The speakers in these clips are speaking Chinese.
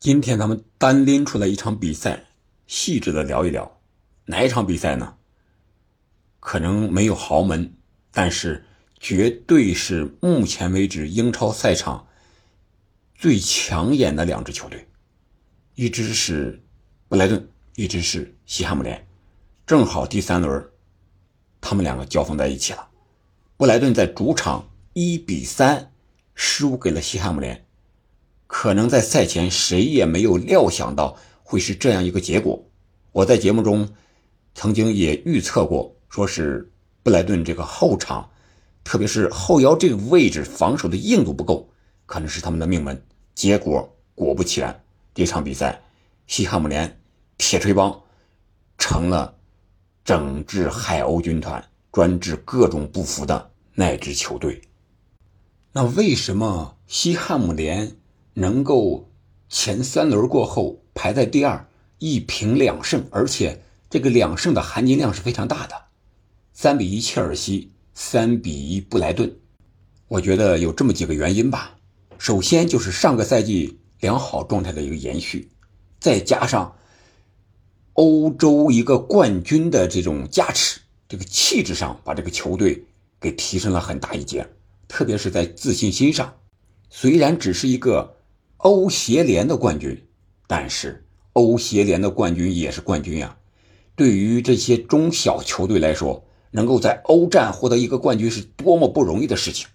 今天咱们单拎出来一场比赛，细致的聊一聊。哪一场比赛呢？可能没有豪门，但是绝对是目前为止英超赛场最抢眼的两支球队，一支是布莱顿，一支是西汉姆联。正好第三轮他们两个交锋在一起了。布莱顿在主场1-3输给了西汉姆联，可能在赛前谁也没有料想到会是这样一个结果。我在节目中曾经也预测过，说是布莱顿这个后场，特别是后腰这个位置防守的硬度不够，可能是他们的命门。结果果不其然，这场比赛西汉姆联铁锤帮成了整治海鸥军团、专治各种不服的那支球队。那为什么西汉姆联能够前三轮过后排在第二，1平2胜，而且这个2胜的含金量是非常大的。3-1切尔西，3-1布莱顿。我觉得有这么几个原因吧。首先就是上个赛季良好状态的一个延续，再加上欧洲一个冠军的这种加持，这个气质上把这个球队给提升了很大一截，特别是在自信心上。虽然只是一个欧协联的冠军，但是欧协联的冠军也是冠军呀。对于这些中小球队来说，能够在欧战获得一个冠军是多么不容易的事情。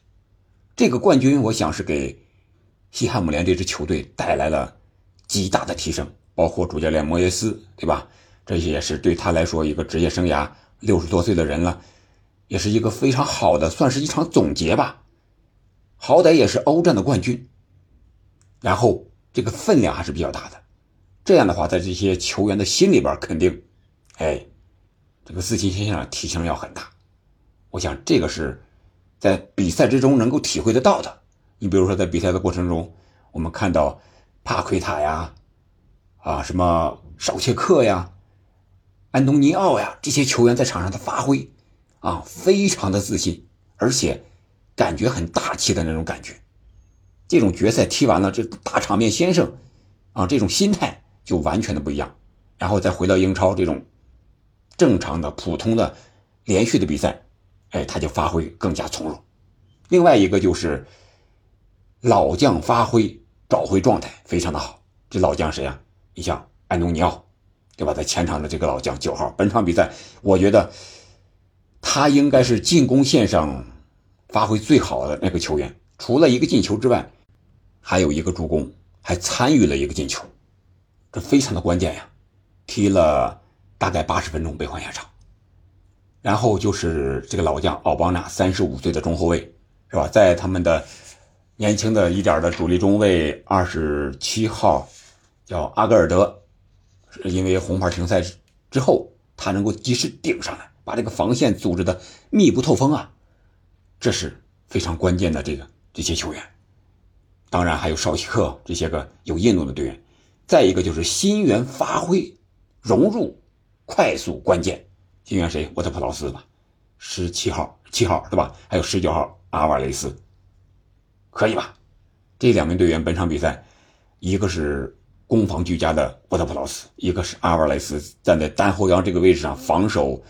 这个冠军我想是给西汉姆联这支球队带来了极大的提升，包括主教练莫耶斯，对吧？这也是对他来说一个职业生涯60多岁的人了，也是一个非常好的，算是一场总结吧。好歹也是欧战的冠军，然后这个分量还是比较大的。这样的话，在这些球员的心里边肯定，这个自信心上提升要很大。我想这个是在比赛之中能够体会得到的。你比如说在比赛的过程中，我们看到帕奎塔呀，什么绍切克呀、安东尼奥呀，这些球员在场上的发挥非常的自信，而且感觉很大气的那种感觉。这种决赛踢完了，这大场面先生这种心态就完全的不一样。然后再回到英超这种正常的普通的连续的比赛，他就发挥更加从容。另外一个就是老将发挥找回状态非常的好。这老将谁啊？你像安东尼奥，对吧？在前场的这个老将9号，本场比赛我觉得他应该是进攻线上发挥最好的那个球员，除了一个进球之外，还有一个助攻，还参与了一个进球，这非常的关键呀。踢了大概80分钟被换下场。然后就是这个老将奥邦纳，35岁的中后卫，是吧？在他们的年轻的一点的主力中卫27号叫阿格尔德，因为红牌停赛之后，他能够及时顶上来，把这个防线组织的密不透风啊，这是非常关键的这些球员。当然还有绍希克这些个有印度的队员。再一个就是新援发挥融入快速关键，新援谁？沃特普劳斯吧，17号，对吧？还有19号阿瓦雷斯，可以吧？这两名队员本场比赛，一个是攻防俱佳的沃特普劳斯，一个是阿瓦雷斯，站在单后腰这个位置上防守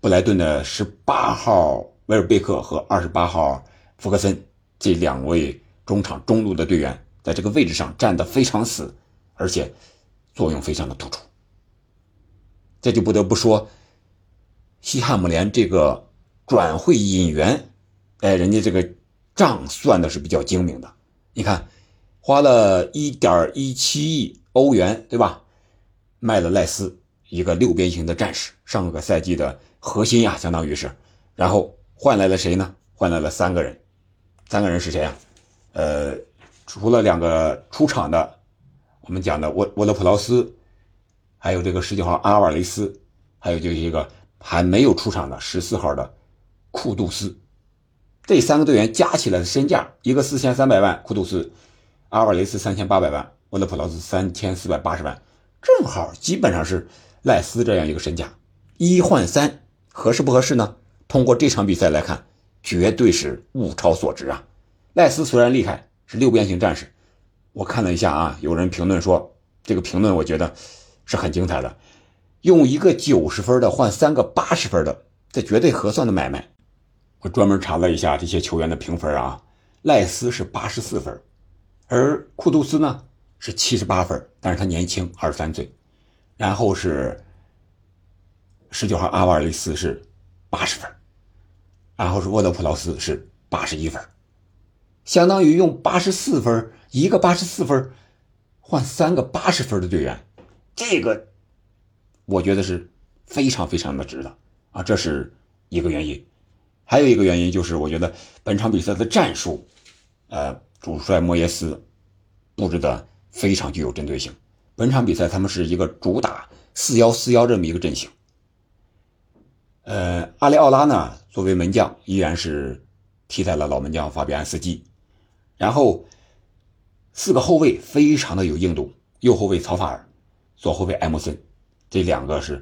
布莱顿的18号威尔贝克和28号福格森，这两位中场中路的队员在这个位置上站得非常死，而且作用非常的突出。这就不得不说西汉姆联这个转会引援，人家这个账算的是比较精明的。你看花了 1.17 亿欧元，对吧？卖了赖斯，一个六边形的战士，上个赛季的核心呀，相当于是。然后换来了谁呢？换来了3个人。3个人是谁啊？除了2个出场的，我们讲的沃勒普劳斯，还有这个19号阿瓦雷斯，还有就是一个还没有出场的14号的库杜斯。这3个队员加起来的身价，一个4300万库杜斯，阿瓦雷斯3800万，沃勒普劳斯3480万，正好基本上是赖斯这样一个身价，1换3，合适不合适呢？通过这场比赛来看，绝对是物超所值啊！赖斯虽然厉害，是六边形战士，我看了一下啊，有人评论说，这个评论我觉得是很精彩的，用一个90分的换三个80分的，这绝对合算的买卖。我专门查了一下这些球员的评分啊，赖斯是84分，而库杜斯呢是78分，但是他年轻23岁。然后是19号阿瓦雷斯是80分，然后是沃德普劳斯是81分，相当于用84分，一个84分换三个80分的队员，这个我觉得是非常非常的值的啊，这是一个原因。还有一个原因就是我觉得本场比赛的战术主帅莫耶斯布置的非常具有针对性。本场比赛他们是一个主打4141这么一个阵型。阿雷奥拉呢作为门将依然是替代了老门将法比安斯基，然后四个后卫非常的有硬度，右后卫曹法尔，左后卫埃莫森，这两个是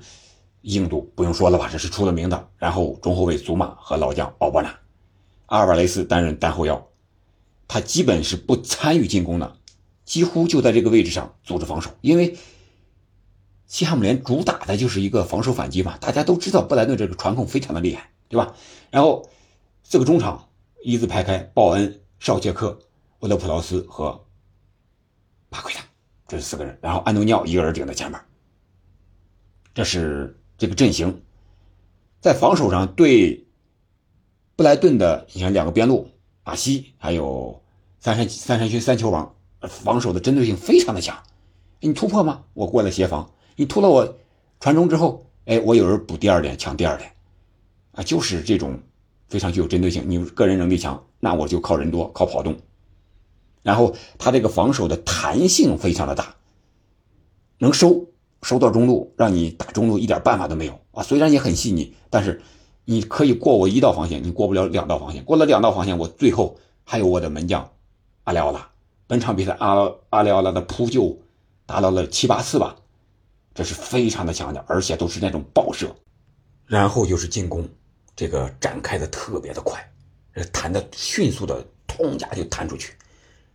硬度不用说了吧，这是出了名的。然后中后卫祖马和老将奥巴纳，阿尔瓦雷斯担任单后腰，他基本是不参与进攻的，几乎就在这个位置上组织防守，因为西汉姆联主打的就是一个防守反击嘛，大家都知道布莱顿这个传控非常的厉害，对吧？然后这个中场一字排开，鲍恩、绍切克、沃德普劳斯和帕奎塔，这是四个人，然后安东尼奥一个人顶在前面，这是这个阵型。在防守上对布莱顿的你看两个边路阿西还有三山勋三球王，防守的针对性非常的强，你突破吗？我过来协防，你突了我传中之后，我有人补第二点抢第二点啊，就是这种非常具有针对性，你个人能力强，那我就靠人多靠跑动。然后他这个防守的弹性非常的大，能收到中路，让你打中路一点办法都没有啊！虽然也很细腻，但是你可以过我一道防线，你过不了两道防线，过了两道防线，我最后还有我的门将阿雷奥拉。本场比赛阿雷奥拉的扑救达到了7-8次吧，这是非常的强的，而且都是那种爆射。然后就是进攻，这个展开的特别的快，弹的迅速的通家就弹出去，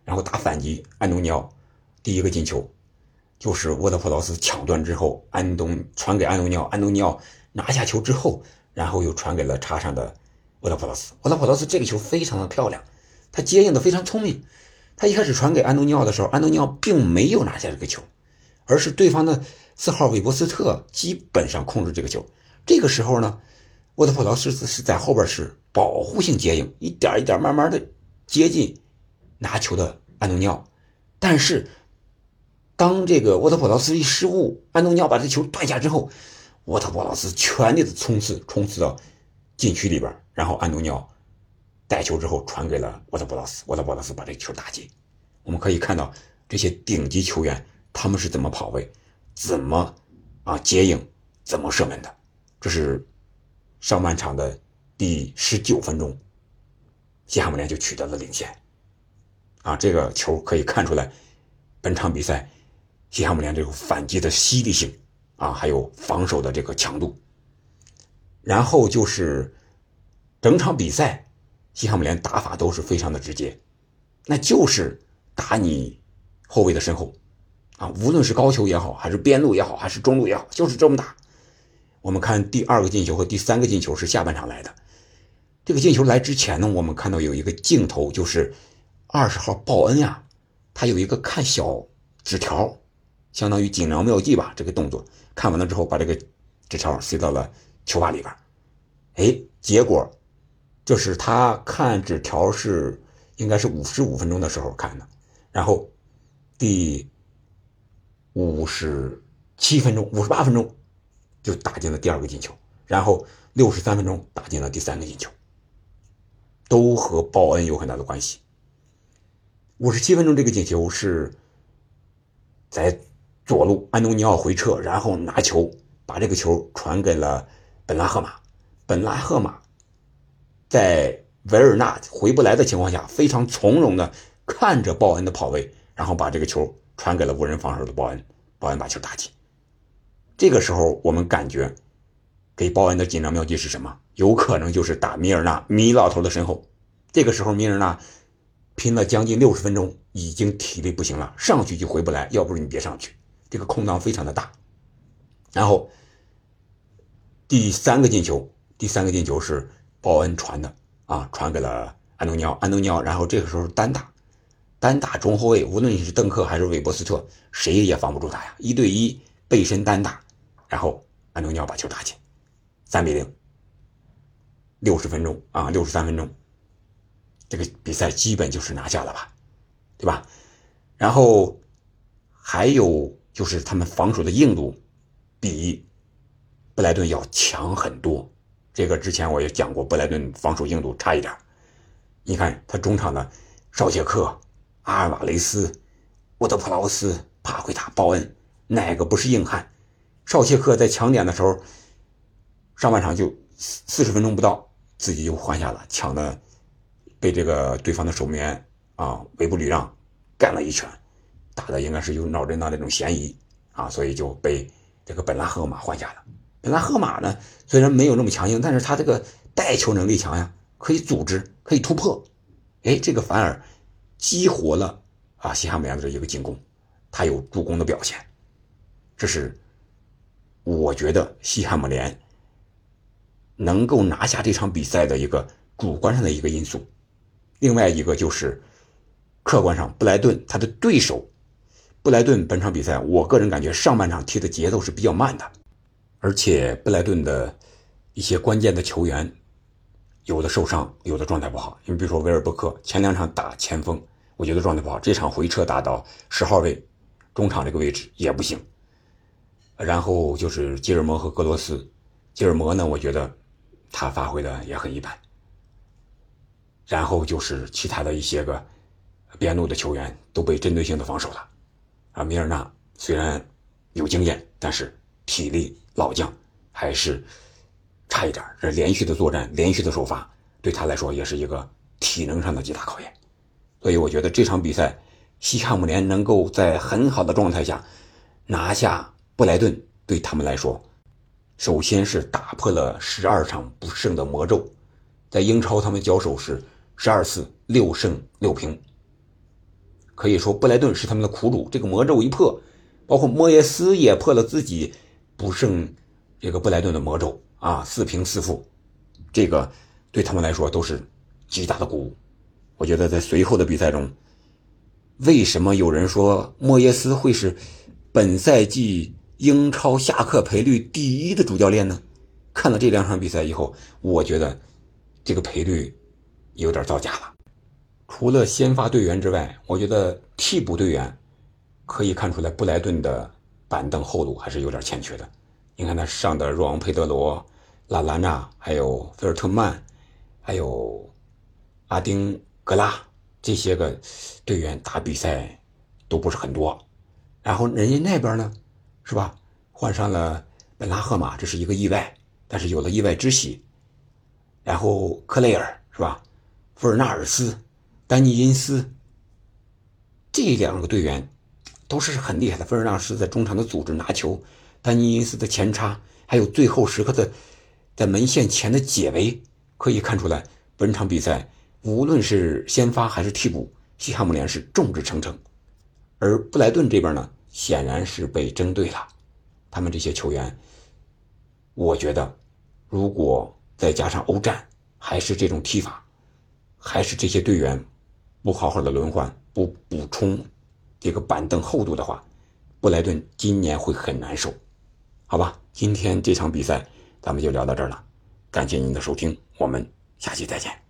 然后打反击，安东尼奥第一个进球。就是沃德普劳斯抢断之后，传给安东尼奥，安东尼奥拿下球之后，然后又传给了插上的沃德普劳斯。沃德普劳斯这个球非常的漂亮，他接应的非常聪明。他一开始传给安东尼奥的时候，安东尼奥并没有拿下这个球，而是对方的4号韦伯斯特基本上控制这个球。这个时候呢，沃德普劳斯是在后边是保护性接应，一点一点慢慢的接近拿球的安东尼奥，但是当这个沃特普劳斯一失误，安东尼奥把这球断下之后，沃特普劳斯全力的冲刺到禁区里边，然后安东尼奥带球之后传给了沃特普劳斯，沃特普劳斯把这球打进。我们可以看到这些顶级球员他们是怎么跑位，怎么接应，怎么射门的。这是上半场的第19分钟，西汉姆联就取得了领先。这个球可以看出来本场比赛西汉姆联这个反击的犀利性还有防守的这个强度。然后就是整场比赛西汉姆联打法都是非常的直接，那就是打你后卫的身后无论是高球也好，还是边路也好，还是中路也好，就是这么打。我们看第2个进球和第3个进球是下半场来的，这个进球来之前呢，我们看到有一个镜头，就是20号鲍恩他有一个看小纸条，相当于锦囊妙计吧，这个动作看完了之后，把这个纸条塞到了球袜里边。结果这是他看纸条是应该是55分钟的时候看的，然后第58分钟就打进了第2个进球，然后63分钟打进了第3个进球，都和鲍恩有很大的关系。57分钟这个进球是在左路安东尼奥回撤，然后拿球把这个球传给了本拉赫马，本拉赫马在维尔纳回不来的情况下，非常从容的看着鲍恩的跑位，然后把这个球传给了无人防守的鲍恩，鲍恩把球打进。这个时候我们感觉给鲍恩的锦囊妙计是什么？有可能就是打米尔纳米老头的身后。这个时候米尔纳拼了将近60分钟，已经体力不行了，上去就回不来，要不然你别上去，这个空档非常的大。然后第三个进球是鲍恩传的啊，传给了安东尼奥，然后这个时候单打中后卫，无论你是邓克还是韦伯斯特，谁也防不住他呀，1对1背身单打，然后安东尼奥把球打进3-0，60分钟啊，63分钟，这个比赛基本就是拿下了吧，对吧？然后还有就是他们防守的硬度比布莱顿要强很多，这个之前我也讲过，布莱顿防守硬度差一点。你看他中场的绍切克、阿尔瓦雷斯、沃德普劳斯、帕奎塔、鲍恩，哪个不是硬汉？绍切克在抢点的时候，上半场就40分钟不到自己就换下了，抢的被这个对方的守门员啊韦布吕让干了一拳，打的应该是有脑震荡那种嫌疑啊，所以就被这个本拉赫马换下了。本拉赫马呢虽然没有那么强硬，但是他这个带球能力强呀，可以组织，可以突破，这个反而激活了啊西汉姆联的一个进攻，他有助攻的表现。这是我觉得西汉姆联能够拿下这场比赛的一个主观上的一个因素。另外一个就是客观上布莱顿他的对手，布莱顿本场比赛我个人感觉上半场踢的节奏是比较慢的，而且布莱顿的一些关键的球员有的受伤，有的状态不好，因为比如说维尔伯克前两场打前锋我觉得状态不好，这场回撤打到10号位中场这个位置也不行。然后就是基尔摩和格罗斯，基尔摩呢我觉得他发挥的也很一般，然后就是其他的一些个边路的球员都被针对性的防守了啊，米尔纳虽然有经验，但是体力老将还是差一点，这连续的作战，连续的首发对他来说也是一个体能上的极大考验。所以我觉得这场比赛西汉姆联能够在很好的状态下拿下布莱顿，对他们来说首先是打破了12场不胜的魔咒，在英超他们交手是12次6胜6平，可以说布莱顿是他们的苦主，这个魔咒一破，包括莫耶斯也破了自己不胜这个布莱顿的魔咒啊，4平4负，这个对他们来说都是极大的鼓舞。我觉得在随后的比赛中，为什么有人说莫耶斯会是本赛季英超下课赔率第1的主教练呢？看了这两场比赛以后，我觉得这个赔率有点造假了。除了先发队员之外，我觉得替补队员可以看出来布莱顿的板凳厚度还是有点欠缺的。你看他上的若昂佩德罗、拉拉纳，还有菲尔特曼，还有阿丁格拉，这些个队员打比赛都不是很多。然后人家那边呢，是吧，换上了本拉赫马，这是一个意外，但是有了意外之喜。然后克雷尔，是吧，弗尔纳尔斯、丹尼因斯，这两个队员都是很厉害的。弗尔纳尔斯在中场的组织拿球，丹尼因斯的前插，还有最后时刻的在门线前的解围，可以看出来本场比赛无论是先发还是替补，西汉姆联是众志成城。而布莱顿这边呢显然是被针对了，他们这些球员我觉得如果再加上欧战，还是这种踢法，还是这些队员不好好的轮换，不补充这个板凳厚度的话，布莱顿今年会很难受。好吧，今天这场比赛咱们就聊到这儿了，感谢您的收听，我们下期再见。